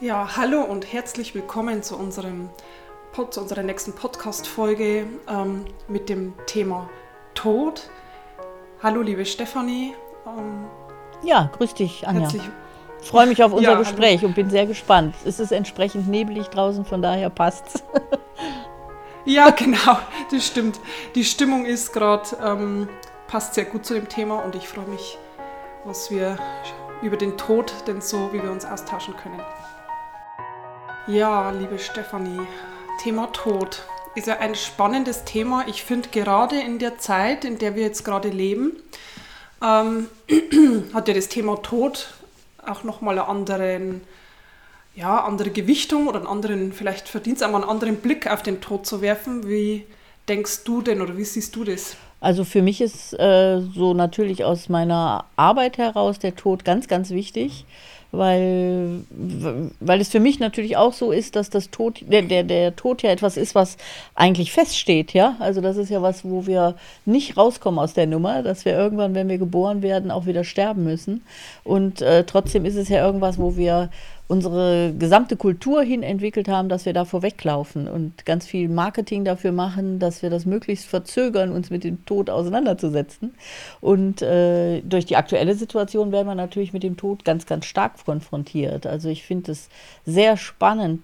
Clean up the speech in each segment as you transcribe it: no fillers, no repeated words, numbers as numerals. Ja, hallo und herzlich willkommen zu unserer nächsten Podcast-Folge mit dem Thema Tod. Hallo, liebe Stefanie. Ja, grüß dich, Anja. Ich freue mich auf unser Gespräch und bin sehr gespannt. Es ist entsprechend nebelig draußen, von daher passt's. Ja, genau, das stimmt. Die Stimmung ist gerade, passt sehr gut zu dem Thema und ich freue mich, was wir über den Tod denn so, wie wir uns austauschen können. Ja, liebe Stefanie, Thema Tod ist ja ein spannendes Thema. Ich finde, gerade in der Zeit, in der wir jetzt gerade leben, hat ja das Thema Tod auch nochmal eine andere Gewichtung oder einen anderen, vielleicht verdienst einmal einen anderen Blick auf den Tod zu werfen. Wie denkst du denn oder wie siehst du das? Also für mich ist so natürlich aus meiner Arbeit heraus der Tod ganz, ganz wichtig, weil es für mich natürlich auch so ist, dass der Tod ja etwas ist, was eigentlich feststeht, ja. Also das ist ja was, wo wir nicht rauskommen aus der Nummer, dass wir irgendwann, wenn wir geboren werden, auch wieder sterben müssen. Und trotzdem ist es ja irgendwas, wo wir unsere gesamte Kultur hin entwickelt haben, dass wir da vorweglaufen und ganz viel Marketing dafür machen, dass wir das möglichst verzögern, uns mit dem Tod auseinanderzusetzen. Und durch die aktuelle Situation werden wir natürlich mit dem Tod ganz, ganz stark konfrontiert. Also ich finde es sehr spannend,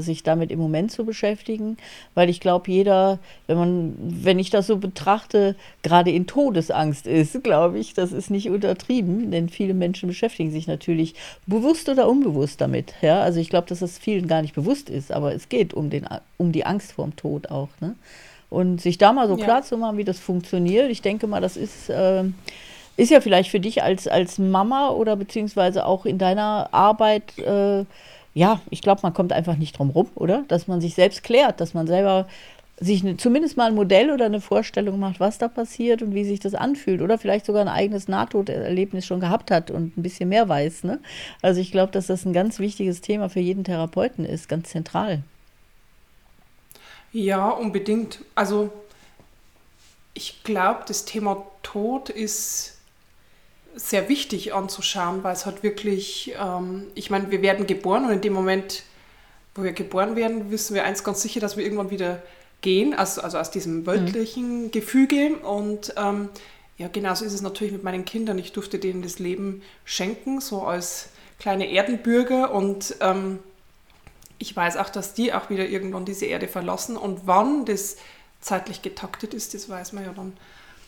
sich damit im Moment zu beschäftigen, weil ich glaube, jeder, wenn ich das so betrachte, gerade in Todesangst ist, glaube ich, das ist nicht untertrieben, denn viele Menschen beschäftigen sich natürlich bewusst oder unbewusst damit. Ja? Also ich glaube, dass das vielen gar nicht bewusst ist, aber es geht um die Angst vorm Tod auch. Ne? Und sich da mal so klar zu machen, wie das funktioniert, ich denke mal, das ist ja vielleicht für dich als Mama oder beziehungsweise auch in deiner Arbeit, ich glaube, man kommt einfach nicht drum rum, oder? Dass man sich selbst klärt, dass man selber sich zumindest mal ein Modell oder eine Vorstellung macht, was da passiert und wie sich das anfühlt. Oder vielleicht sogar ein eigenes Nahtoderlebnis schon gehabt hat und ein bisschen mehr weiß. Ne? Also ich glaube, dass das ein ganz wichtiges Thema für jeden Therapeuten ist, ganz zentral. Ja, unbedingt. Also ich glaube, das Thema Tod ist sehr wichtig anzuschauen, weil es halt wirklich, ich meine, wir werden geboren und in dem Moment, wo wir geboren werden, wissen wir eins ganz sicher, dass wir irgendwann wieder gehen, also aus diesem weltlichen Gefüge. Und genauso ist es natürlich mit meinen Kindern. Ich durfte denen das Leben schenken, so als kleine Erdenbürger. Und ich weiß auch, dass die auch wieder irgendwann diese Erde verlassen. Und wann das zeitlich getaktet ist, das weiß man ja dann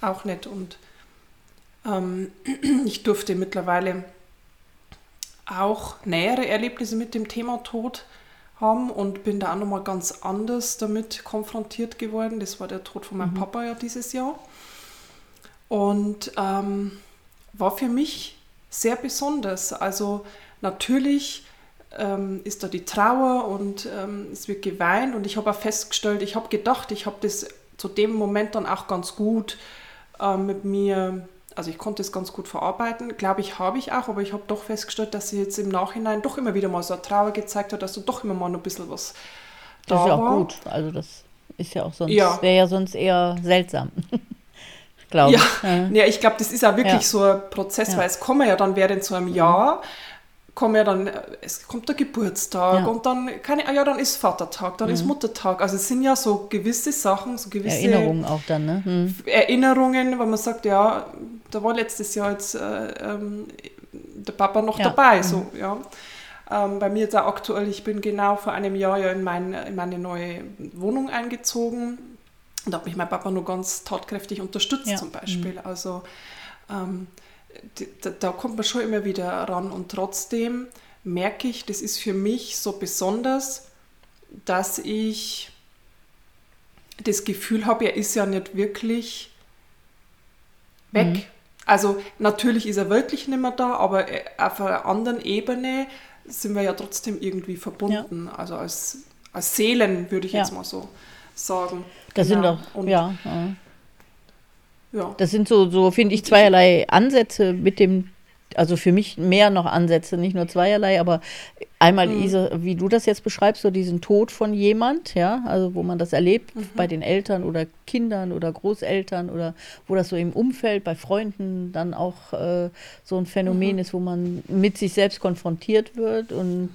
auch nicht. Und ich durfte mittlerweile auch nähere Erlebnisse mit dem Thema Tod haben und bin da auch nochmal ganz anders damit konfrontiert geworden. Das war der Tod von meinem Papa ja dieses Jahr. Und war für mich sehr besonders. Also natürlich ist da die Trauer und es wird geweint und ich habe auch festgestellt, ich habe gedacht, ich habe das zu dem Moment dann auch ganz gut mit mir, also ich konnte es ganz gut verarbeiten, glaube ich, habe ich auch, aber ich habe doch festgestellt, dass sie jetzt im Nachhinein doch immer wieder mal so eine Trauer gezeigt hat, dass du doch immer mal noch ein bisschen was da war. Das ist ja auch gut, also das ist ja auch sonst, wäre ja sonst eher seltsam. Glaube ich. Ja, ich glaube, das ist auch wirklich so ein Prozess, weil es kommen ja dann während so einem Jahr, es kommt der Geburtstag und dann ist Vatertag, dann ist Muttertag. Also es sind ja so gewisse Sachen, so gewisse Erinnerungen auch dann, ne? Erinnerungen, weil man sagt, ja, da war letztes Jahr jetzt der Papa noch dabei. So, bei mir jetzt auch aktuell, ich bin genau vor einem Jahr ja in meine neue Wohnung eingezogen und habe mich mein Papa nur ganz tatkräftig unterstützt zum Beispiel. Also da kommt man schon immer wieder ran und trotzdem merke ich, das ist für mich so besonders, dass ich das Gefühl habe, er ist ja nicht wirklich weg. Also natürlich ist er wirklich nicht mehr da, aber auf einer anderen Ebene sind wir ja trotzdem irgendwie verbunden. Ja. Also als Seelen würde ich jetzt mal so sagen. Das sind doch, Das sind so finde ich, zweierlei Ansätze mit dem, also für mich mehr noch Ansätze, nicht nur zweierlei, aber Einmal, wie du das jetzt beschreibst, so diesen Tod von jemand, ja, also wo man das erlebt, bei den Eltern oder Kindern oder Großeltern oder wo das so im Umfeld, bei Freunden dann auch so ein Phänomen ist, wo man mit sich selbst konfrontiert wird und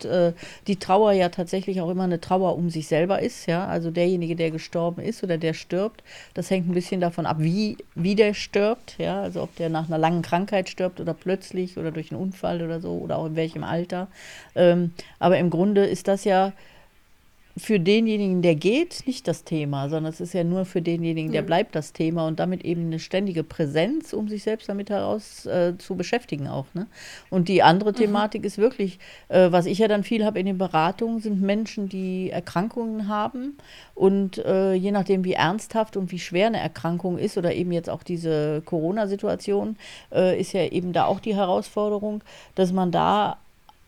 die Trauer ja tatsächlich auch immer eine Trauer um sich selber ist, ja, also derjenige, der gestorben ist oder der stirbt, das hängt ein bisschen davon ab, wie der stirbt, ja, also ob der nach einer langen Krankheit stirbt oder plötzlich oder durch einen Unfall oder so oder auch in welchem Alter, aber im Grunde ist das ja für denjenigen, der geht, nicht das Thema, sondern es ist ja nur für denjenigen, der bleibt, das Thema und damit eben eine ständige Präsenz, um sich selbst damit heraus zu beschäftigen auch. Ne? Und die andere Thematik ist wirklich, was ich ja dann viel habe in den Beratungen, sind Menschen, die Erkrankungen haben und je nachdem, wie ernsthaft und wie schwer eine Erkrankung ist oder eben jetzt auch diese Corona-Situation, ist ja eben da auch die Herausforderung, dass man da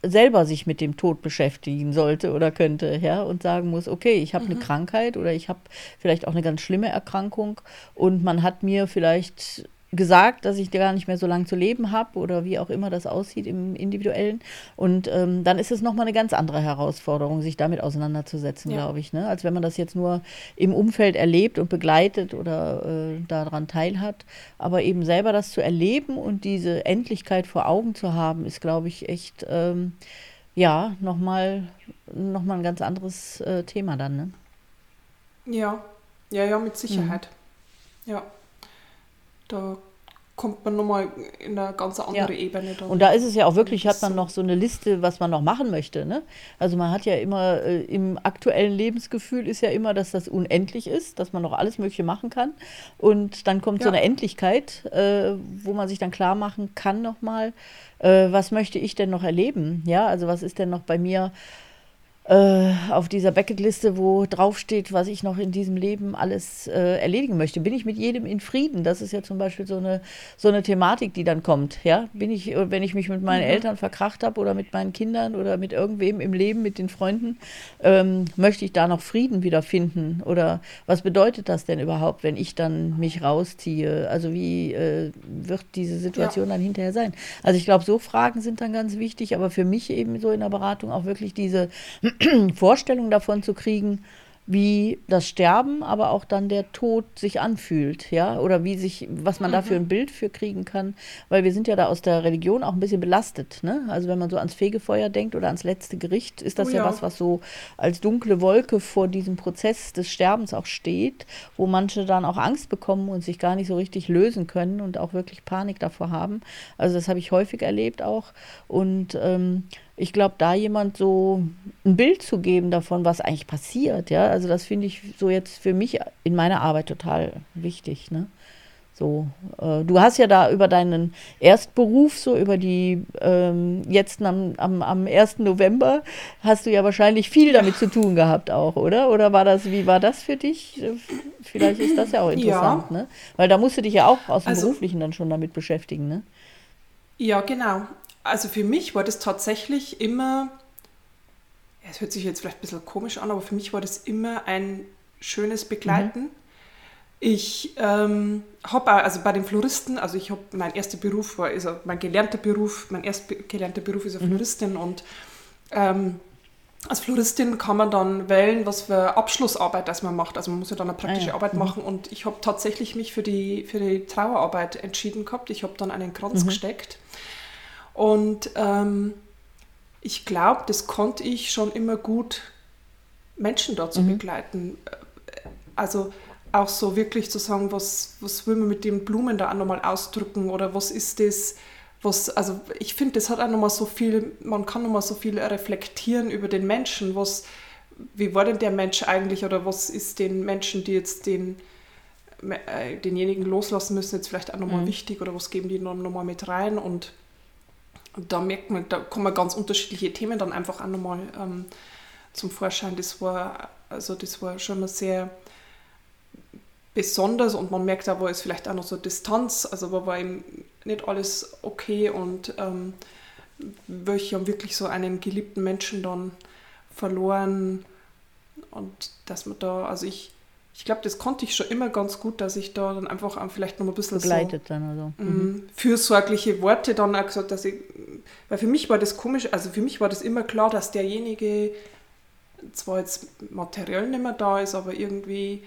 selber sich mit dem Tod beschäftigen sollte oder könnte, ja, und sagen muss, okay, ich habe eine Krankheit oder ich habe vielleicht auch eine ganz schlimme Erkrankung und man hat mir vielleicht gesagt, dass ich gar nicht mehr so lange zu leben habe oder wie auch immer das aussieht im Individuellen und dann ist es nochmal eine ganz andere Herausforderung, sich damit auseinanderzusetzen, glaube ich, ne? Als wenn man das jetzt nur im Umfeld erlebt und begleitet oder daran teilhat, aber eben selber das zu erleben und diese Endlichkeit vor Augen zu haben, ist, glaube ich, echt nochmal ein ganz anderes Thema dann, ne? Ja, mit Sicherheit, ja. Da kommt man nochmal in eine ganz andere Ebene. Und da ist es ja auch wirklich, hat man noch so eine Liste, was man noch machen möchte. Ne? Also man hat ja immer, im aktuellen Lebensgefühl ist ja immer, dass das unendlich ist, dass man noch alles Mögliche machen kann. Und dann kommt so eine Endlichkeit, wo man sich dann klar machen kann nochmal, was möchte ich denn noch erleben? Ja, also was ist denn noch bei mir auf dieser Bucketliste, wo draufsteht, was ich noch in diesem Leben alles erledigen möchte. Bin ich mit jedem in Frieden? Das ist ja zum Beispiel so eine Thematik, die dann kommt. Ja? Bin ich, wenn ich mich mit meinen Eltern verkracht habe oder mit meinen Kindern oder mit irgendwem im Leben, mit den Freunden, möchte ich da noch Frieden wiederfinden? Oder was bedeutet das denn überhaupt, wenn ich dann mich rausziehe? Also wie wird diese Situation dann hinterher sein? Also ich glaube, so Fragen sind dann ganz wichtig, aber für mich eben so in der Beratung auch wirklich diese Vorstellung davon zu kriegen, wie das Sterben, aber auch dann der Tod sich anfühlt, ja, oder was man dafür ein Bild für kriegen kann, weil wir sind ja da aus der Religion auch ein bisschen belastet, ne? Also wenn man so ans Fegefeuer denkt oder ans letzte Gericht, ist das was so als dunkle Wolke vor diesem Prozess des Sterbens auch steht, wo manche dann auch Angst bekommen und sich gar nicht so richtig lösen können und auch wirklich Panik davor haben. Also das habe ich häufig erlebt auch und ich glaube, da jemand so ein Bild zu geben davon, was eigentlich passiert, ja, also das finde ich so jetzt für mich in meiner Arbeit total wichtig, ne? So, du hast ja da über deinen Erstberuf, so über die, jetzt am 1. November, hast du ja wahrscheinlich viel damit zu tun gehabt auch, oder? Oder wie war das für dich? Vielleicht ist das ja auch interessant, ne? Weil da musst du dich ja auch aus dem Beruflichen dann schon damit beschäftigen, ne? Ja, genau. Also für mich war das tatsächlich immer, es hört sich jetzt vielleicht ein bisschen komisch an, aber für mich war das immer ein schönes Begleiten. Ich habe auch, also bei den Floristen, also ich habe, mein erster Beruf war, also mein erst gelernter Beruf ist eine Floristin und als Floristin kann man dann wählen, was für Abschlussarbeit das man macht. Also man muss ja dann eine praktische Arbeit machen und ich habe tatsächlich mich für die Trauerarbeit entschieden gehabt. Ich habe dann einen Kranz gesteckt. Und ich glaube, das konnte ich schon immer gut, Menschen dazu begleiten. Also auch so wirklich zu sagen, was will man mit den Blumen da auch nochmal ausdrücken oder was ist das, also ich finde, das hat auch nochmal so viel, man kann nochmal so viel reflektieren über den Menschen, wie war denn der Mensch eigentlich oder was ist den Menschen, die jetzt denjenigen loslassen müssen, jetzt vielleicht auch nochmal wichtig oder was geben die nochmal mit rein und da merkt man, da kommen ganz unterschiedliche Themen dann einfach auch nochmal zum Vorschein. Das war schon mal sehr besonders und man merkt, da war es vielleicht auch noch so Distanz, also da war eben nicht alles okay und welche haben wirklich so einen geliebten Menschen dann verloren und dass man da, also ich glaube, das konnte ich schon immer ganz gut, dass ich da dann einfach vielleicht noch mal ein bisschen begleitet so dann also. Fürsorgliche Worte dann auch gesagt, dass ich, Weil für mich war das komisch, also für mich war das immer klar, dass derjenige zwar jetzt materiell nicht mehr da ist, aber irgendwie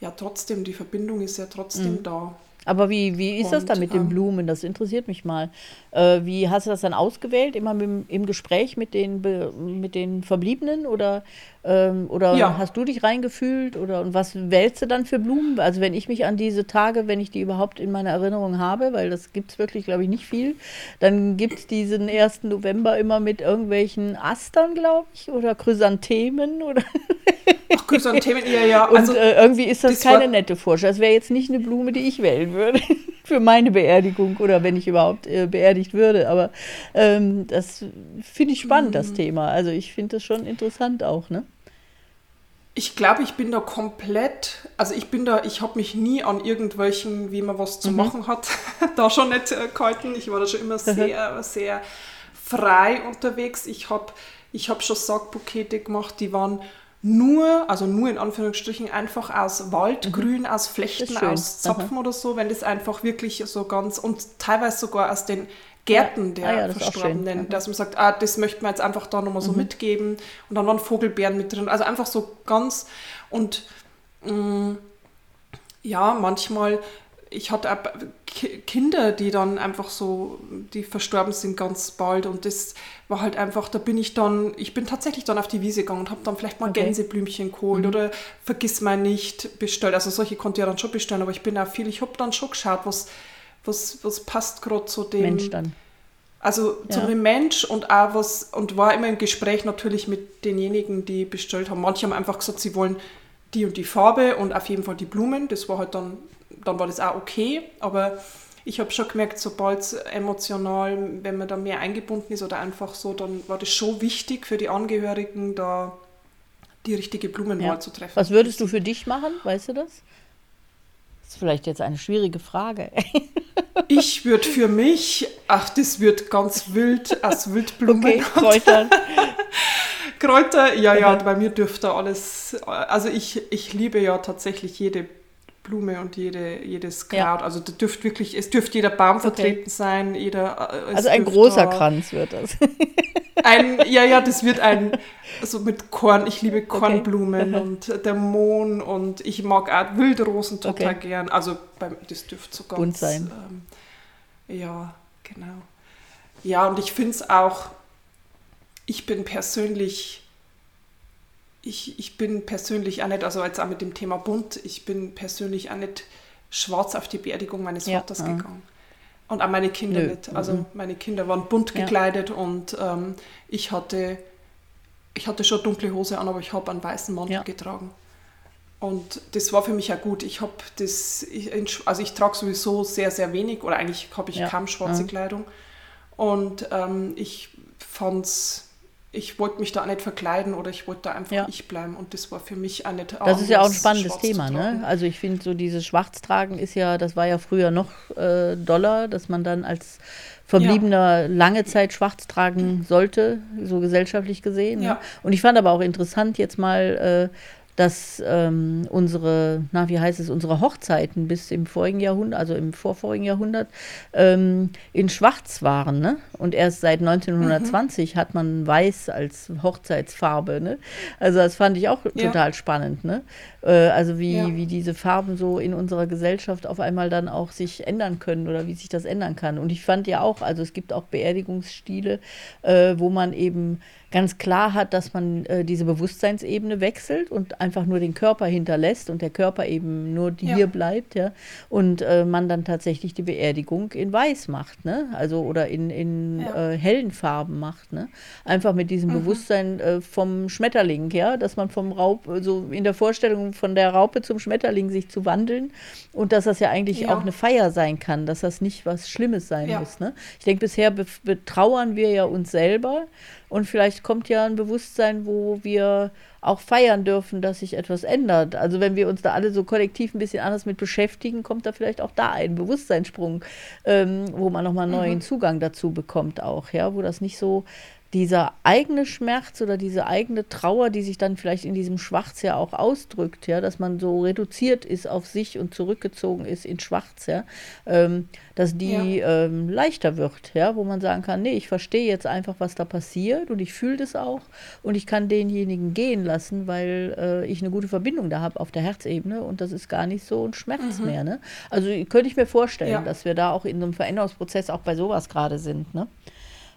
ja trotzdem, die Verbindung ist ja trotzdem da. Aber wie ist das dann mit den Blumen? Das interessiert mich mal. Wie hast du das dann ausgewählt? Immer im Gespräch mit den Verbliebenen? Oder ja. Hast du dich reingefühlt? Und was wählst du dann für Blumen? Also wenn ich mich an diese Tage, wenn ich die überhaupt in meiner Erinnerung habe, weil das gibt es wirklich, glaube ich, nicht viel, dann gibt es diesen 1. November immer mit irgendwelchen Astern, glaube ich, oder Chrysanthemen. Oder Ach, Chrysanthemen, ja. Also, und irgendwie ist das keine nette Vorstellung. Das wäre jetzt nicht eine Blume, die ich wählen würde für meine Beerdigung oder wenn ich überhaupt beerdigt würde. Aber das finde ich spannend, das Thema. Also ich finde das schon interessant auch, ne? Ich glaube, ich bin da komplett, also ich habe mich nie an irgendwelchen, wie man was zu machen hat, da schon nicht gehalten. Ich war da schon immer sehr, sehr frei unterwegs. Ich hab schon Sackbukete gemacht, die waren nur in Anführungsstrichen, einfach aus Waldgrün, aus Flechten, aus Zapfen oder so, wenn das einfach wirklich so ganz, und teilweise sogar aus den Gärten der Verstorbenen, dass man sagt, das möchte man jetzt einfach da nochmal so mitgeben, und dann waren Vogelbeeren mit drin, also einfach so ganz, und manchmal, ich hatte auch Kinder, die dann einfach so, die verstorben sind ganz bald, und das war halt einfach, ich bin tatsächlich dann auf die Wiese gegangen und habe dann vielleicht mal Gänseblümchen geholt oder Vergissmeinnicht bestellt, also solche konnte ich ja dann schon bestellen, aber ich habe dann schon geschaut, was passt gerade zu dem Mensch dann. Also zu dem Mensch, und auch und war immer im Gespräch natürlich mit denjenigen, die bestellt haben. Manche haben einfach gesagt, sie wollen die und die Farbe und auf jeden Fall die Blumen, das war halt dann war das auch okay, aber ich habe schon gemerkt, sobald es emotional, wenn man da mehr eingebunden ist oder einfach so, dann war das schon wichtig für die Angehörigen, da die richtige Blumenwahl zu treffen. Was würdest du für dich machen, weißt du das? Das ist vielleicht jetzt eine schwierige Frage. Ich würde für mich, das wird ganz wild, als Wildblumen. Okay, Kräuter. Kräuter, ja, bei mir dürfte alles, also ich liebe ja tatsächlich jede Blume und jedes Kraut. Ja. Also es dürfte jeder Baum vertreten sein. Also ein großer Kranz wird das. Das wird also mit Korn, ich liebe Kornblumen und der Mohn, und ich mag auch Wildrosen total gern. Also das dürfte so ganz bunt sein. Ja, genau. Ja, und ich finde es auch, ich bin persönlich auch nicht, also jetzt auch mit dem Thema bunt, ich bin persönlich auch nicht schwarz auf die Beerdigung meines Vaters gegangen. Und auch meine Kinder nicht. Also meine Kinder waren bunt gekleidet und ich hatte schon dunkle Hose an, aber ich habe einen weißen Mantel getragen. Und das war für mich ja gut. Ich trage sowieso sehr, sehr wenig, oder eigentlich habe ich kaum schwarze Kleidung. Und ich wollte mich da nicht verkleiden, oder ich wollte da einfach ich bleiben, und das war für mich auch nicht... Das ist ja auch ein spannendes Thema, ne? Also ich finde so dieses Schwarztragen das war ja früher noch doller, dass man dann als Verbliebener lange Zeit schwarz tragen sollte, so gesellschaftlich gesehen. Ja. Ne? Und ich fand aber auch interessant jetzt mal... dass unsere Hochzeiten bis im vorigen Jahrhundert, also im vorvorigen Jahrhundert, in Schwarz waren, ne? Und erst seit 1920 hat man Weiß als Hochzeitsfarbe, ne? Also das fand ich auch total spannend, ne? Also wie diese Farben so in unserer Gesellschaft auf einmal dann auch sich ändern können, oder wie sich das ändern kann. Und ich fand ja auch, also es gibt auch Beerdigungsstile, wo man eben ganz klar hat, dass man diese Bewusstseinsebene wechselt und einfach nur den Körper hinterlässt und der Körper eben nur hier bleibt, ja, und man dann tatsächlich die Beerdigung in Weiß macht, ne, also oder in hellen Farben macht, ne, einfach mit diesem Bewusstsein vom Schmetterling, ja, dass man vom Raub, so in der Vorstellung von der Raupe zum Schmetterling sich zu wandeln, und dass das ja eigentlich auch eine Feier sein kann, dass das nicht was Schlimmes sein muss, ne. Ich denke, bisher betrauern wir ja uns selber, und vielleicht kommt ja ein Bewusstsein, wo wir auch feiern dürfen, dass sich etwas ändert. Also wenn wir uns da alle so kollektiv ein bisschen anders mit beschäftigen, kommt da vielleicht auch da ein Bewusstseinssprung, wo man nochmal einen neuen Zugang dazu bekommt auch, ja, wo das nicht so dieser eigene Schmerz oder diese eigene Trauer, die sich dann vielleicht in diesem Schwarz ja auch ausdrückt, ja, dass man so reduziert ist auf sich und zurückgezogen ist in Schwarz, ja, dass die leichter wird, ja, wo man sagen kann, nee, ich verstehe jetzt einfach, was da passiert und ich fühle das auch und ich kann denjenigen gehen lassen, weil ich eine gute Verbindung da habe auf der Herzebene und das ist gar nicht so ein Schmerz mehr, ne? Also könnte ich mir vorstellen, dass wir da auch in so einem Veränderungsprozess auch bei sowas gerade sind, ne?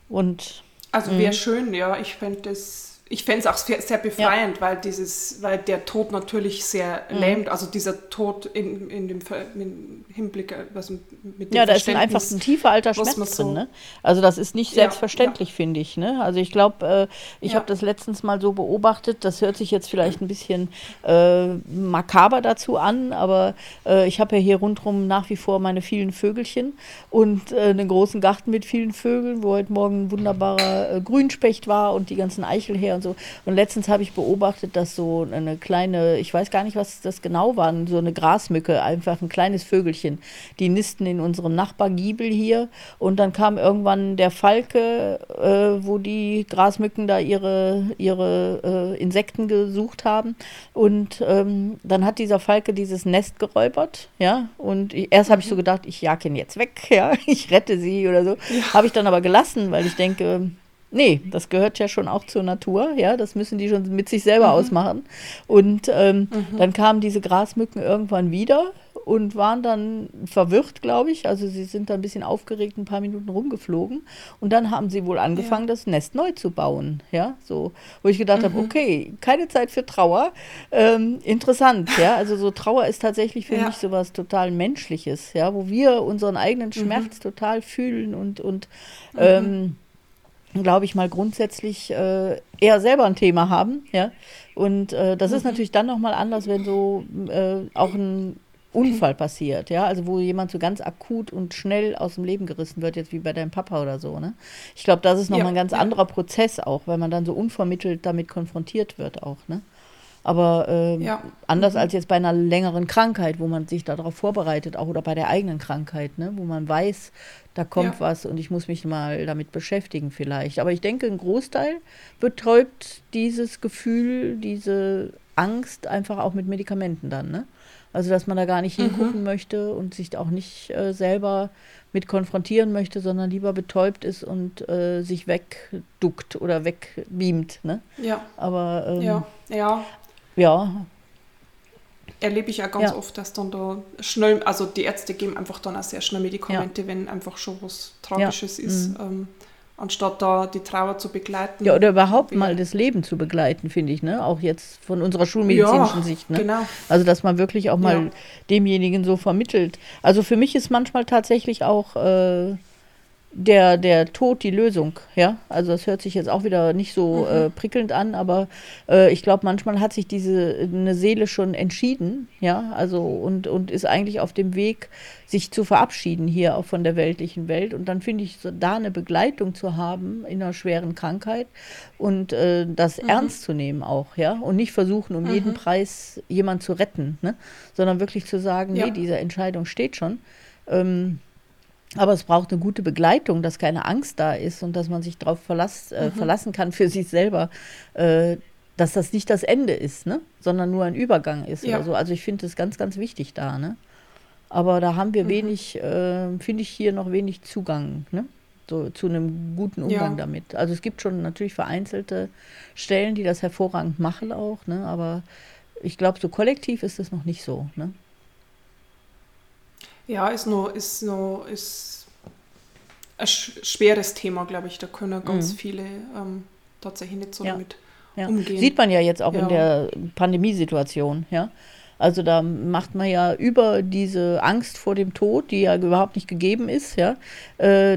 Und also wäre schön, ja. Ich fände es auch sehr befreiend, weil der Tod natürlich sehr lähmt. Also dieser Tod in dem Hinblick, was mit dem da ist einfach ein tiefer alter Schmerz drin. Ne? Also das ist nicht selbstverständlich, finde ich. Ne? Also ich glaube, ich habe das letztens mal so beobachtet, das hört sich jetzt vielleicht ein bisschen makaber dazu an, aber ich habe ja hier rundherum nach wie vor meine vielen Vögelchen und einen großen Garten mit vielen Vögeln, wo heute Morgen ein wunderbarer Grünspecht war und die ganzen Eichel her und so. Und letztens habe ich beobachtet, dass so eine kleine, ich weiß gar nicht, was das genau war, so eine Grasmücke, einfach ein kleines Vögelchen. Die nisten in unserem Nachbargiebel hier und dann kam irgendwann der Falke, wo die Grasmücken da ihre Insekten gesucht haben und dann hat dieser Falke dieses Nest geräubert, ja, und erst habe ich so gedacht, ich jag ihn jetzt weg, ja, ich rette sie oder so. Ja. Habe ich dann aber gelassen, weil ich denke, nee, das gehört ja schon auch zur Natur, ja, das müssen die schon mit sich selber ausmachen. Und dann kamen diese Grasmücken irgendwann wieder und waren dann verwirrt, glaube ich, also sie sind da ein bisschen aufgeregt, ein paar Minuten rumgeflogen und dann haben sie wohl angefangen, das Nest neu zu bauen, ja, so, wo ich gedacht habe, okay, keine Zeit für Trauer, interessant, ja, also so Trauer ist tatsächlich für mich sowas total Menschliches, ja, wo wir unseren eigenen Schmerz total fühlen und glaube ich mal grundsätzlich eher selber ein Thema haben, ja, und das ist natürlich dann nochmal anders, wenn so auch ein Unfall passiert, ja, also wo jemand so ganz akut und schnell aus dem Leben gerissen wird, jetzt wie bei deinem Papa oder so, ne, ich glaube, das ist nochmal ein ganz anderer Prozess auch, weil man dann so unvermittelt damit konfrontiert wird auch, ne, aber anders als jetzt bei einer längeren Krankheit, wo man sich darauf vorbereitet, auch oder bei der eigenen Krankheit, ne, wo man weiß, da kommt was und ich muss mich mal damit beschäftigen vielleicht. Aber ich denke, ein Großteil betäubt dieses Gefühl, diese Angst einfach auch mit Medikamenten dann, ne? Also, dass man da gar nicht hingucken möchte und sich auch nicht selber mit konfrontieren möchte, sondern lieber betäubt ist und sich wegduckt oder wegbeamt, ne? Ja. Aber erlebe ich ja ganz oft, dass dann da schnell, also die Ärzte geben einfach dann auch sehr schnell Medikamente, wenn einfach schon was Tragisches ist, anstatt da die Trauer zu begleiten. Ja, oder überhaupt mal das Leben zu begleiten, finde ich, ne? Auch jetzt von unserer schulmedizinischen Sicht, ne? Genau. Also, dass man wirklich auch mal demjenigen so vermittelt. Also für mich ist manchmal tatsächlich auch der Tod die Lösung, ja, also das hört sich jetzt auch wieder nicht so prickelnd an, aber ich glaube, manchmal hat sich eine Seele schon entschieden, ja, also und ist eigentlich auf dem Weg, sich zu verabschieden hier auch von der weltlichen Welt und dann finde ich, so, da eine Begleitung zu haben in einer schweren Krankheit und das ernst zu nehmen auch, ja, und nicht versuchen, um jeden Preis jemanden zu retten, ne, sondern wirklich zu sagen, nee, diese Entscheidung steht schon, aber es braucht eine gute Begleitung, dass keine Angst da ist und dass man sich darauf verlassen kann für sich selber, dass das nicht das Ende ist, ne? Sondern nur ein Übergang ist oder so. Also ich finde das ganz, ganz wichtig da, ne? Aber da haben wir wenig, finde ich hier noch wenig Zugang, ne? So, zu einem guten Umgang damit. Also es gibt schon natürlich vereinzelte Stellen, die das hervorragend machen auch, ne? Aber ich glaube, so kollektiv ist das noch nicht so, ne? Ja, ist ein schweres Thema, glaube ich. Da können ganz viele tatsächlich nicht so damit umgehen. Sieht man ja jetzt auch in der Pandemiesituation, ja. Also da macht man ja über diese Angst vor dem Tod, die ja überhaupt nicht gegeben ist, ja,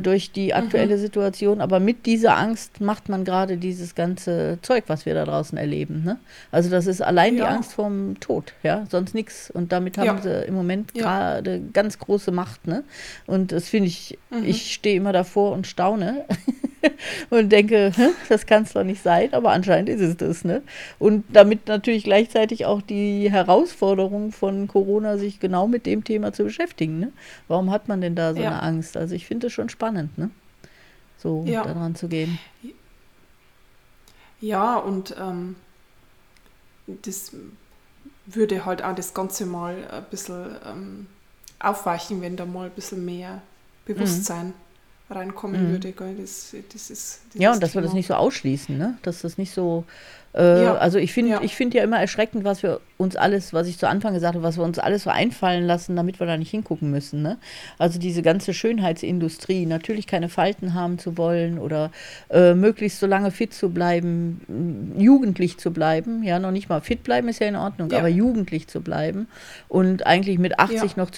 durch die aktuelle Situation. Aber mit dieser Angst macht man gerade dieses ganze Zeug, was wir da draußen erleben, ne? Also das ist allein die Angst vorm Tod, ja, sonst nichts. Und damit haben sie im Moment gerade ganz große Macht, ne? Und das finde ich, ich stehe immer davor und staune und denke, das kann es doch nicht sein, aber anscheinend ist es das, ne? Und damit natürlich gleichzeitig auch die Herausforderung von Corona, sich genau mit dem Thema zu beschäftigen, ne? Warum hat man denn da so eine Angst? Also ich finde es schon spannend, ne? So daran zu gehen. Ja, und das würde halt auch das Ganze mal ein bisschen aufweichen, wenn da mal ein bisschen mehr Bewusstsein reinkommen würde. Gell? Das ist, ja, und dass wir das nicht so ausschließen, ne? Dass das nicht so, also ich finde ja immer erschreckend, was wir uns alles, was ich zu Anfang gesagt habe, was wir uns alles so einfallen lassen, damit wir da nicht hingucken müssen, ne? Also diese ganze Schönheitsindustrie, natürlich keine Falten haben zu wollen oder möglichst so lange fit zu bleiben, jugendlich zu bleiben, ja, noch nicht mal fit bleiben ist ja in Ordnung, aber jugendlich zu bleiben und eigentlich mit 80 noch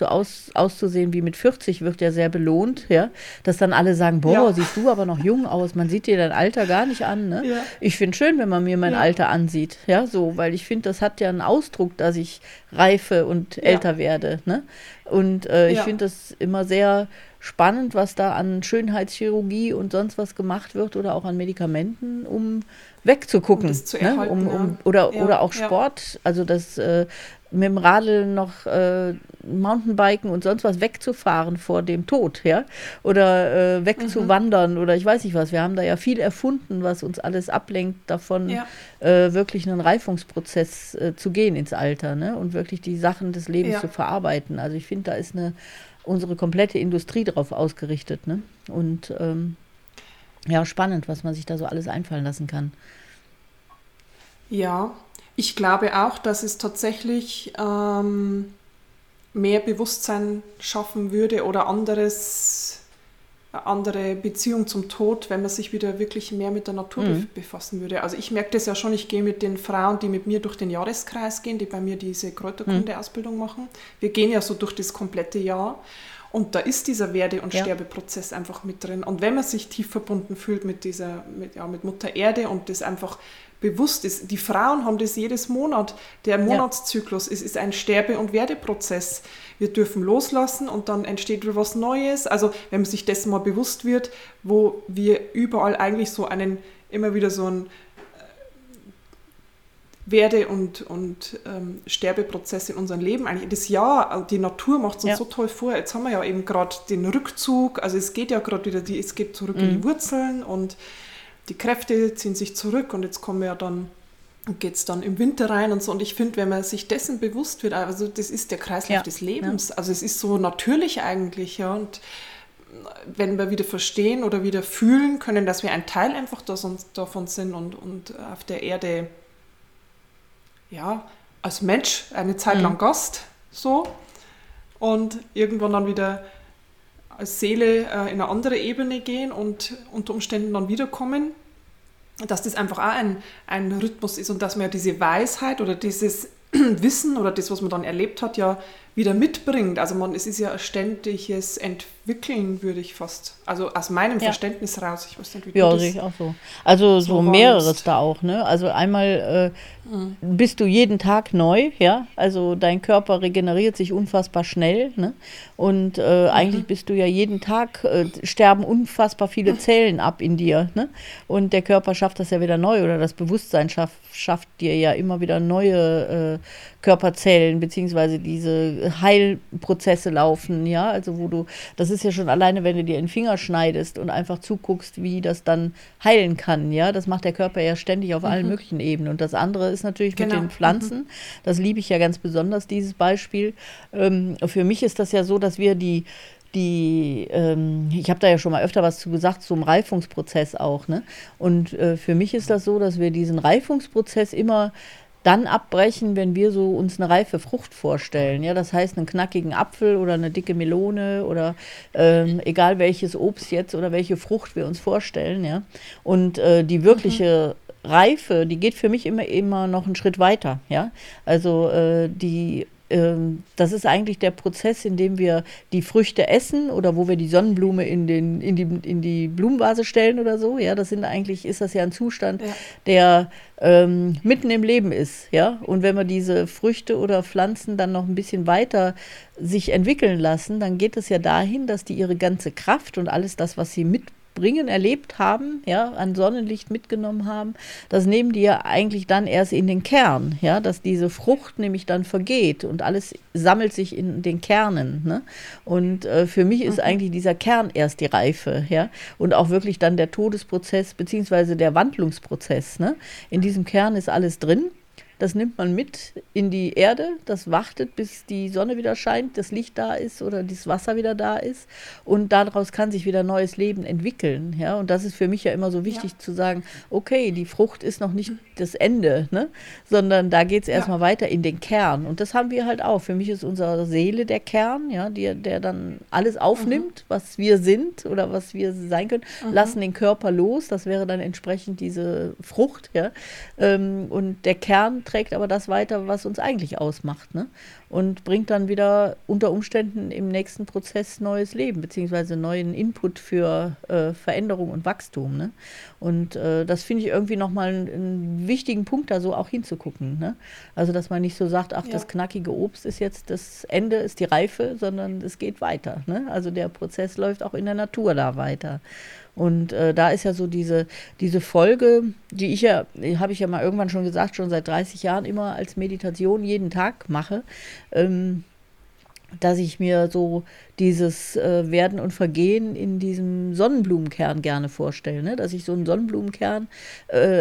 auszusehen wie mit 40 wird ja sehr belohnt, ja, dass dann alle sagen, boah, siehst du aber noch jung aus, man sieht dir dein Alter gar nicht an, ne? Ja. Ich finde schön, wenn man mir mein Alter ansieht, ja, so, weil ich finde, das hat ja einen Ausdruck, dass ich reife und älter werde, ne? Und ich finde das immer sehr spannend, was da an Schönheitschirurgie und sonst was gemacht wird oder auch an Medikamenten, um wegzugucken, um das zu erhalten, ne? Oder auch Sport, also das mit dem Radeln noch Mountainbiken und sonst was wegzufahren vor dem Tod, ja, oder wegzuwandern oder ich weiß nicht was. Wir haben da ja viel erfunden, was uns alles ablenkt davon, wirklich einen Reifungsprozess zu gehen ins Alter, ne, und wirklich die Sachen des Lebens zu verarbeiten. Also ich finde, da ist unsere komplette Industrie drauf ausgerichtet, ne, und spannend, was man sich da so alles einfallen lassen kann. Ja, ich glaube auch, dass es tatsächlich mehr Bewusstsein schaffen würde oder eine andere Beziehung zum Tod, wenn man sich wieder wirklich mehr mit der Natur befassen würde. Also ich merke das ja schon, ich gehe mit den Frauen, die mit mir durch den Jahreskreis gehen, die bei mir diese Kräuterkunde-Ausbildung machen. Wir gehen ja so durch das komplette Jahr. Und da ist dieser Werde- und Sterbeprozess einfach mit drin. Und wenn man sich tief verbunden fühlt mit Mutter Erde und das einfach bewusst ist, die Frauen haben das jedes Monat, der Monatszyklus, es ist ein Sterbe- und Werdeprozess. Wir dürfen loslassen und dann entsteht wieder was Neues. Also wenn man sich dessen mal bewusst wird, wo wir überall eigentlich immer wieder so einen Werde- und Sterbeprozess in unserem Leben eigentlich. Das Jahr, die Natur macht es uns so toll vor. Jetzt haben wir ja eben gerade den Rückzug, also es geht ja gerade wieder, es geht zurück in die Wurzeln und die Kräfte ziehen sich zurück und jetzt geht es dann im Winter rein und so. Und ich finde, wenn man sich dessen bewusst wird, also das ist der Kreislauf des Lebens, also es ist so natürlich eigentlich, ja, und wenn wir wieder verstehen oder wieder fühlen können, dass wir ein Teil einfach davon sind und auf der Erde als Mensch eine Zeit lang Gast, so, und irgendwann dann wieder als Seele in eine andere Ebene gehen und unter Umständen dann wiederkommen, dass das einfach auch ein Rhythmus ist und dass man ja diese Weisheit oder dieses Wissen oder das, was man dann erlebt hat, ja wieder mitbringt. Also es ist ja ein ständiges Entwickeln, würde ich fast, also aus meinem Verständnis raus, ich weiß nicht, wie du das... Ja, sehe ich auch so. Also so mehreres da auch, ne? Also einmal bist du jeden Tag neu, ja? Also dein Körper regeneriert sich unfassbar schnell, ne? Und eigentlich bist du ja jeden Tag, sterben unfassbar viele Zellen ab in dir, ne? Und der Körper schafft das ja wieder neu oder das Bewusstsein schafft dir ja immer wieder neue Körperzellen, beziehungsweise diese Heilprozesse laufen, ja, also das ist ja schon alleine, wenn du dir einen Finger schneidest und einfach zuguckst, wie das dann heilen kann, ja, das macht der Körper ja ständig auf allen möglichen Ebenen und das andere ist natürlich mit den Pflanzen, das liebe ich ja ganz besonders, dieses Beispiel, für mich ist das ja so, dass wir ich habe da ja schon mal öfter was zu gesagt, zum Reifungsprozess auch, ne? Und für mich ist das so, dass wir diesen Reifungsprozess immer dann abbrechen, wenn wir so uns eine reife Frucht vorstellen. Ja, das heißt einen knackigen Apfel oder eine dicke Melone oder egal welches Obst jetzt oder welche Frucht wir uns vorstellen. Ja, und die wirkliche Reife, die geht für mich immer noch einen Schritt weiter. Ja, also das ist eigentlich der Prozess, in dem wir die Früchte essen oder wo wir die Sonnenblume in die Blumenvase stellen oder so. Ja, ist das ja ein Zustand, der mitten im Leben ist. Ja, und wenn wir diese Früchte oder Pflanzen dann noch ein bisschen weiter sich entwickeln lassen, dann geht es ja dahin, dass die ihre ganze Kraft und alles das, was sie mitbringen, bringen, erlebt haben, ja, an Sonnenlicht mitgenommen haben, das nehmen die ja eigentlich dann erst in den Kern, ja, dass diese Frucht nämlich dann vergeht und alles sammelt sich in den Kernen, ne? Und für mich ist eigentlich dieser Kern erst die Reife, ja, und auch wirklich dann der Todesprozess beziehungsweise der Wandlungsprozess, ne? In diesem Kern ist alles drin. Das nimmt man mit in die Erde, das wartet, bis die Sonne wieder scheint, das Licht da ist oder das Wasser wieder da ist. Und daraus kann sich wieder neues Leben entwickeln. Ja? Und das ist für mich ja immer so wichtig, zu sagen, okay, die Frucht ist noch nicht das Ende, ne? Sondern da geht es erstmal weiter in den Kern. Und das haben wir halt auch. Für mich ist unsere Seele der Kern, ja? der dann alles aufnimmt, was wir sind oder was wir sein können, lassen den Körper los. Das wäre dann entsprechend diese Frucht. Ja? Und der Kern trägt aber das weiter, was uns eigentlich ausmacht, ne? Und bringt dann wieder unter Umständen im nächsten Prozess neues Leben, beziehungsweise neuen Input für Veränderung und Wachstum, ne? Und das finde ich irgendwie nochmal einen wichtigen Punkt, da so auch hinzugucken, ne? Also, dass man nicht so sagt, ach, das knackige Obst ist jetzt das Ende, ist die Reife, sondern es geht weiter, ne? Also der Prozess läuft auch in der Natur da weiter. Und da ist ja so diese Folge, die habe ich ja mal irgendwann schon gesagt, schon seit 30 Jahren immer als Meditation jeden Tag mache, dass ich mir so dieses Werden und Vergehen in diesem Sonnenblumenkern gerne vorstelle, ne? Dass ich so einen Sonnenblumenkern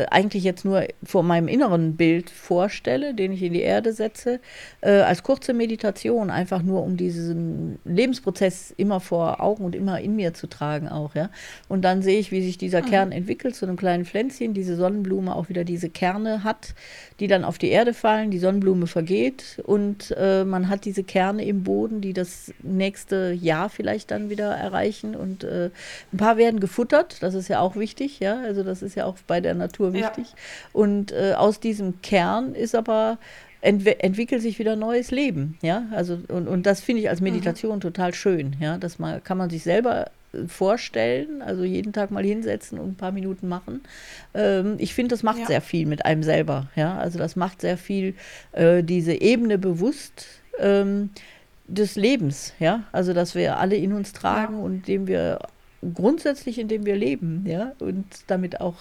eigentlich jetzt nur vor meinem inneren Bild vorstelle, den ich in die Erde setze, als kurze Meditation, einfach nur um diesen Lebensprozess immer vor Augen und immer in mir zu tragen auch, ja. Und dann sehe ich, wie sich dieser Kern entwickelt zu einem kleinen Pflänzchen, diese Sonnenblume auch wieder diese Kerne hat, die dann auf die Erde fallen, die Sonnenblume vergeht und man hat diese Kerne im Boden, die das nächste Jahr vielleicht dann wieder erreichen und ein paar werden gefuttert, das ist ja auch wichtig, ja, also das ist ja auch bei der Natur wichtig und aus diesem Kern ist aber entwickelt sich wieder neues Leben, ja, also und das finde ich als Meditation total schön, ja, das kann man sich selber vorstellen, also jeden Tag mal hinsetzen und ein paar Minuten machen. Ich finde, das macht sehr viel mit einem selber, ja, also das macht sehr viel diese Ebene bewusst, des Lebens, ja, also dass wir alle in uns tragen und dem wir grundsätzlich, indem wir leben, ja, und damit auch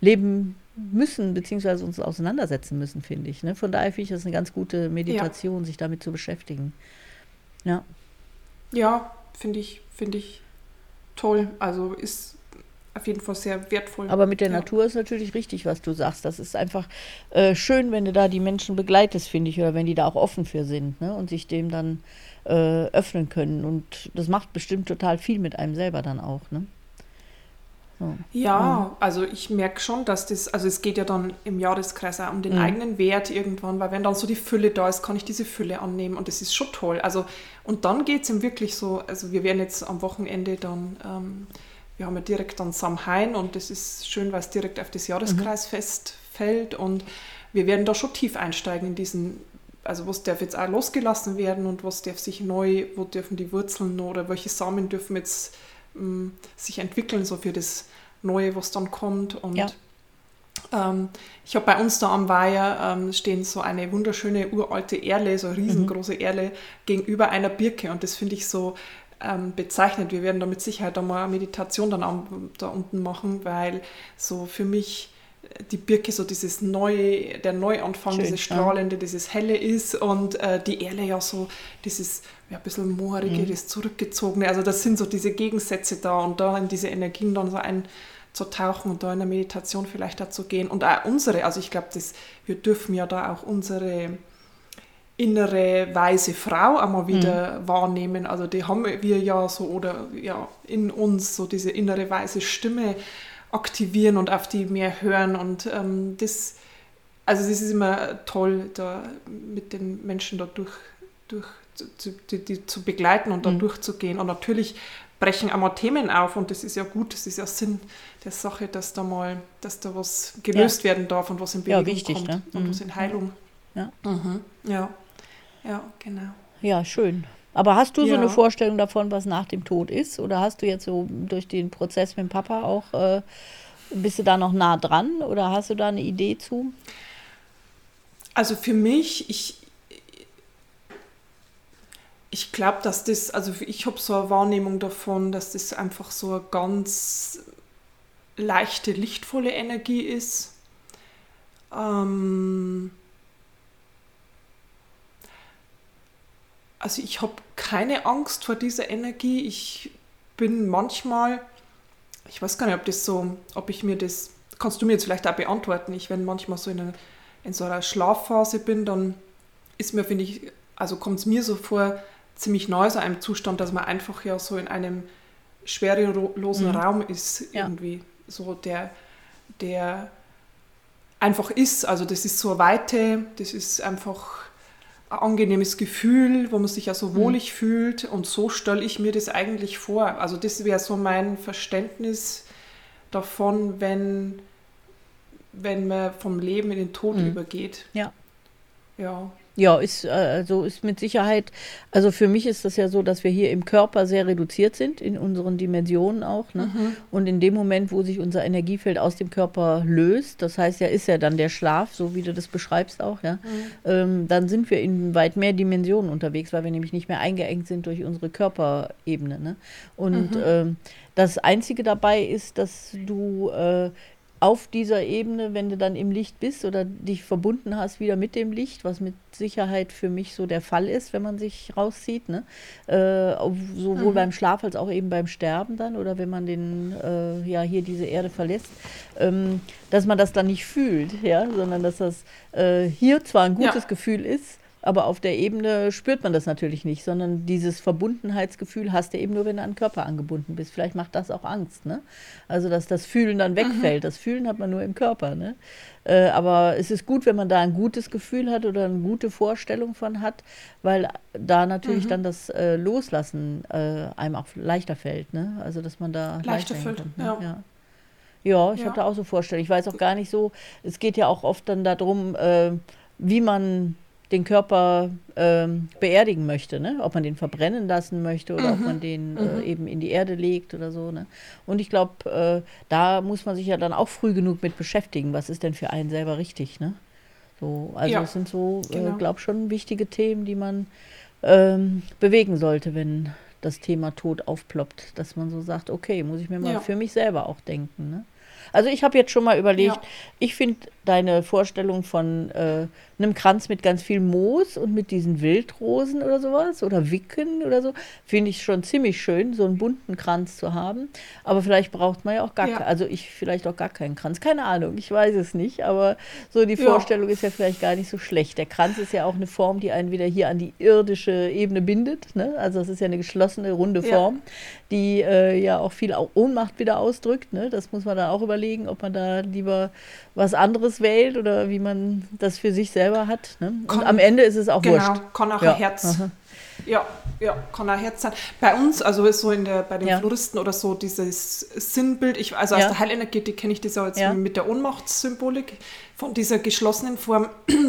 leben müssen, beziehungsweise uns auseinandersetzen müssen, finde ich, ne? Von daher finde ich das eine ganz gute Meditation, sich damit zu beschäftigen. Ja, ja, finde ich toll, also ist auf jeden Fall sehr wertvoll. Aber mit der Natur ist natürlich richtig, was du sagst. Das ist einfach schön, wenn du da die Menschen begleitest, finde ich, oder wenn die da auch offen für sind, ne? Und sich dem dann öffnen können. Und das macht bestimmt total viel mit einem selber dann auch, ne? So. Ja, also ich merke schon, dass es geht ja dann im Jahreskreis auch um den eigenen Wert irgendwann, weil wenn dann so die Fülle da ist, kann ich diese Fülle annehmen und das ist schon toll. Also, und dann geht es ihm wirklich so, also wir werden jetzt am Wochenende dann... wir haben ja direkt an Samhain und das ist schön, weil es direkt auf das Jahreskreisfest fällt und wir werden da schon tief einsteigen in diesen, also was darf jetzt auch losgelassen werden und was darf sich neu, wo dürfen die Wurzeln oder welche Samen dürfen jetzt sich entwickeln, so für das Neue, was dann kommt. Und ich habe bei uns da am Weiher stehen so eine wunderschöne uralte Erle, so eine riesengroße Erle gegenüber einer Birke und das finde ich so bezeichnet. Wir werden da mit Sicherheit einmal eine Meditation dann da unten machen, weil so für mich die Birke so dieses Neue, der Neuanfang, schön, dieses Strahlende, dieses Helle ist und die Erle ja so dieses ein bisschen Moorige, das Zurückgezogene, also das sind so diese Gegensätze da und da in diese Energien dann so einzutauchen und da in der Meditation vielleicht dazu gehen und auch unsere, also ich glaube, wir dürfen ja da auch unsere innere weise Frau einmal wieder wahrnehmen, also die haben wir ja so oder ja in uns so diese innere weise Stimme aktivieren und auf die mehr hören und das, also das ist immer toll, da mit den Menschen da die zu begleiten und da durchzugehen und natürlich brechen einmal Themen auf und das ist ja gut, das ist ja Sinn der Sache, dass da was gelöst werden darf und was in Bewegung wichtig, kommt, ne? Und was in Heilung. Ja. Ja, genau. Ja, schön. Aber hast du so eine Vorstellung davon, was nach dem Tod ist? Oder hast du jetzt so durch den Prozess mit dem Papa auch, bist du da noch nah dran? Oder hast du da eine Idee zu? Also für mich, ich glaube, dass das, also ich habe so eine Wahrnehmung davon, dass das einfach so ein ganz leichte, lichtvolle Energie ist. Also ich habe keine Angst vor dieser Energie. Ich bin manchmal, ich weiß gar nicht, kannst du mir jetzt vielleicht auch beantworten. Wenn manchmal so in so einer Schlafphase bin, dann ist mir, finde ich, also kommt es mir so vor, ziemlich neu so einem Zustand, dass man einfach ja so in einem schwerelosen Raum ist, irgendwie. Ja. So der einfach ist. Also das ist so eine Weite, das ist einfach ein angenehmes Gefühl, wo man sich ja so wohlig fühlt. Und so stelle ich mir das eigentlich vor. Also das wäre so mein Verständnis davon, wenn man vom Leben in den Tod übergeht. Ja. Ja. Ja, ist mit Sicherheit, also für mich ist das ja so, dass wir hier im Körper sehr reduziert sind, in unseren Dimensionen auch, ne? Mhm. Und in dem Moment, wo sich unser Energiefeld aus dem Körper löst, das heißt ja, ist ja dann der Schlaf, so wie du das beschreibst auch, ja? Dann sind wir in weit mehr Dimensionen unterwegs, weil wir nämlich nicht mehr eingeengt sind durch unsere Körperebene, ne? Und das Einzige dabei ist, dass du auf dieser Ebene, wenn du dann im Licht bist oder dich verbunden hast wieder mit dem Licht, was mit Sicherheit für mich so der Fall ist, wenn man sich rauszieht, ne? Sowohl beim Schlaf als auch eben beim Sterben dann oder wenn man hier diese Erde verlässt, dass man das dann nicht fühlt, ja? Sondern dass das hier zwar ein gutes Gefühl ist, aber auf der Ebene spürt man das natürlich nicht, sondern dieses Verbundenheitsgefühl hast du eben nur, wenn du an den Körper angebunden bist. Vielleicht macht das auch Angst, ne? Also, dass das Fühlen dann wegfällt. Das Fühlen hat man nur im Körper, ne? Aber es ist gut, wenn man da ein gutes Gefühl hat oder eine gute Vorstellung von hat, weil da natürlich dann das Loslassen einem auch leichter fällt, ne? Also, dass man da leichter fällt, ne? Ja. Ja, ich habe da auch so Vorstellungen. Ich weiß auch gar nicht so, es geht ja auch oft dann darum, wie man den Körper beerdigen möchte, ne? Ob man den verbrennen lassen möchte oder ob man den eben in die Erde legt oder so, ne? Und ich glaube, da muss man sich ja dann auch früh genug mit beschäftigen, was ist denn für einen selber richtig, ne? So, also es sind so, glaube ich, schon wichtige Themen, die man bewegen sollte, wenn das Thema Tod aufploppt, dass man so sagt, okay, muss ich mir mal für mich selber auch denken, ne? Also ich habe jetzt schon mal überlegt, ich finde deine Vorstellung von einem Kranz mit ganz viel Moos und mit diesen Wildrosen oder sowas oder Wicken oder so, finde ich schon ziemlich schön, so einen bunten Kranz zu haben. Aber vielleicht braucht man ja auch gar keinen Kranz. Keine Ahnung, ich weiß es nicht, aber so die Vorstellung ist ja vielleicht gar nicht so schlecht. Der Kranz ist ja auch eine Form, die einen wieder hier an die irdische Ebene bindet, ne? Also das ist ja eine geschlossene, runde Form, die ja auch viel Ohnmacht wieder ausdrückt, ne? Das muss man dann auch überlegen, ob man da lieber was anderes wählt oder wie man das für sich selber hat, ne? Und am Ende ist es auch wurscht. Genau, kann auch ein Herz. Ja, kann auch ein Herz sein. Bei uns, also so bei den Floristen oder so, dieses Sinnbild, aus der Heilenergetik kenne ich das auch jetzt mit der Ohnmachtssymbolik, von dieser geschlossenen Form.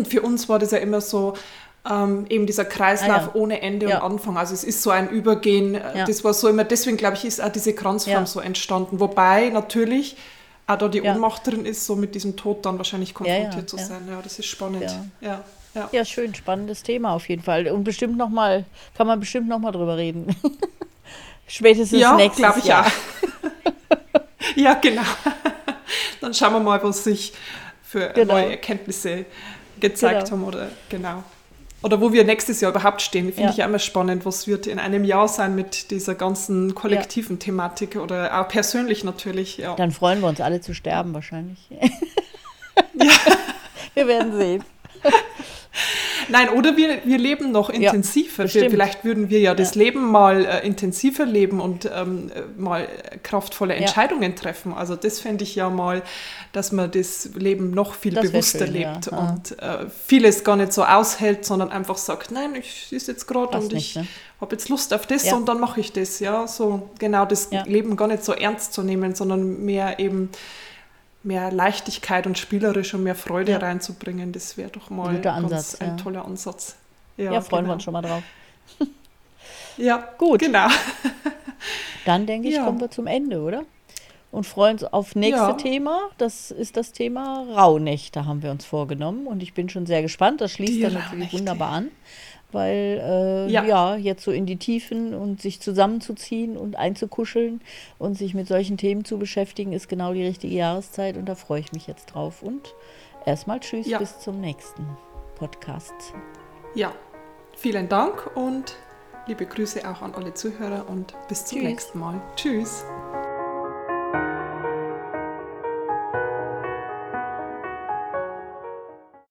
Für uns war das ja immer so, eben dieser Kreislauf ohne Ende und Anfang. Also es ist so ein Übergehen. Das war so immer, deswegen glaube ich, ist auch diese Kranzform so entstanden. Wobei natürlich auch da die Ohnmacht drin ist, so mit diesem Tod dann wahrscheinlich konfrontiert zu sein. Ja, das ist spannend. Ja, schön, spannendes Thema auf jeden Fall. Und kann man bestimmt nochmal drüber reden. Spätestens nächstes Jahr. Ja, genau. Dann schauen wir mal, was sich für neue Erkenntnisse gezeigt haben. Oder wo wir nächstes Jahr überhaupt stehen, finde ich ja immer spannend, was wird in einem Jahr sein mit dieser ganzen kollektiven Thematik oder auch persönlich natürlich. Ja. Dann freuen wir uns alle zu sterben wahrscheinlich. Ja. Wir werden sehen. Nein, oder wir leben noch intensiver. Vielleicht würden wir das Leben mal intensiver leben und mal kraftvolle Entscheidungen treffen. Also das fände ich ja mal, dass man das Leben noch viel bewusster lebt und vieles gar nicht so aushält, sondern einfach sagt, nein, ich ist jetzt gerade und ich habe jetzt Lust auf das und dann mache ich das. Ja, so genau das Leben gar nicht so ernst zu nehmen, sondern mehr eben mehr Leichtigkeit und spielerisch und mehr Freude reinzubringen, das wäre doch mal ein toller Ansatz. Ja, freuen wir uns schon mal drauf. Ja, gut. Genau. Dann denke ich, kommen wir zum Ende, oder? Und freuen uns auf nächste Thema. Das ist das Thema Rauhnächte, haben wir uns vorgenommen. Und ich bin schon sehr gespannt. Das schließt dann natürlich wunderbar an. weil jetzt so in die Tiefen und sich zusammenzuziehen und einzukuscheln und sich mit solchen Themen zu beschäftigen, ist genau die richtige Jahreszeit und da freue ich mich jetzt drauf. Und erstmal tschüss, bis zum nächsten Podcast. Ja, vielen Dank und liebe Grüße auch an alle Zuhörer und bis zum nächsten Mal. Tschüss.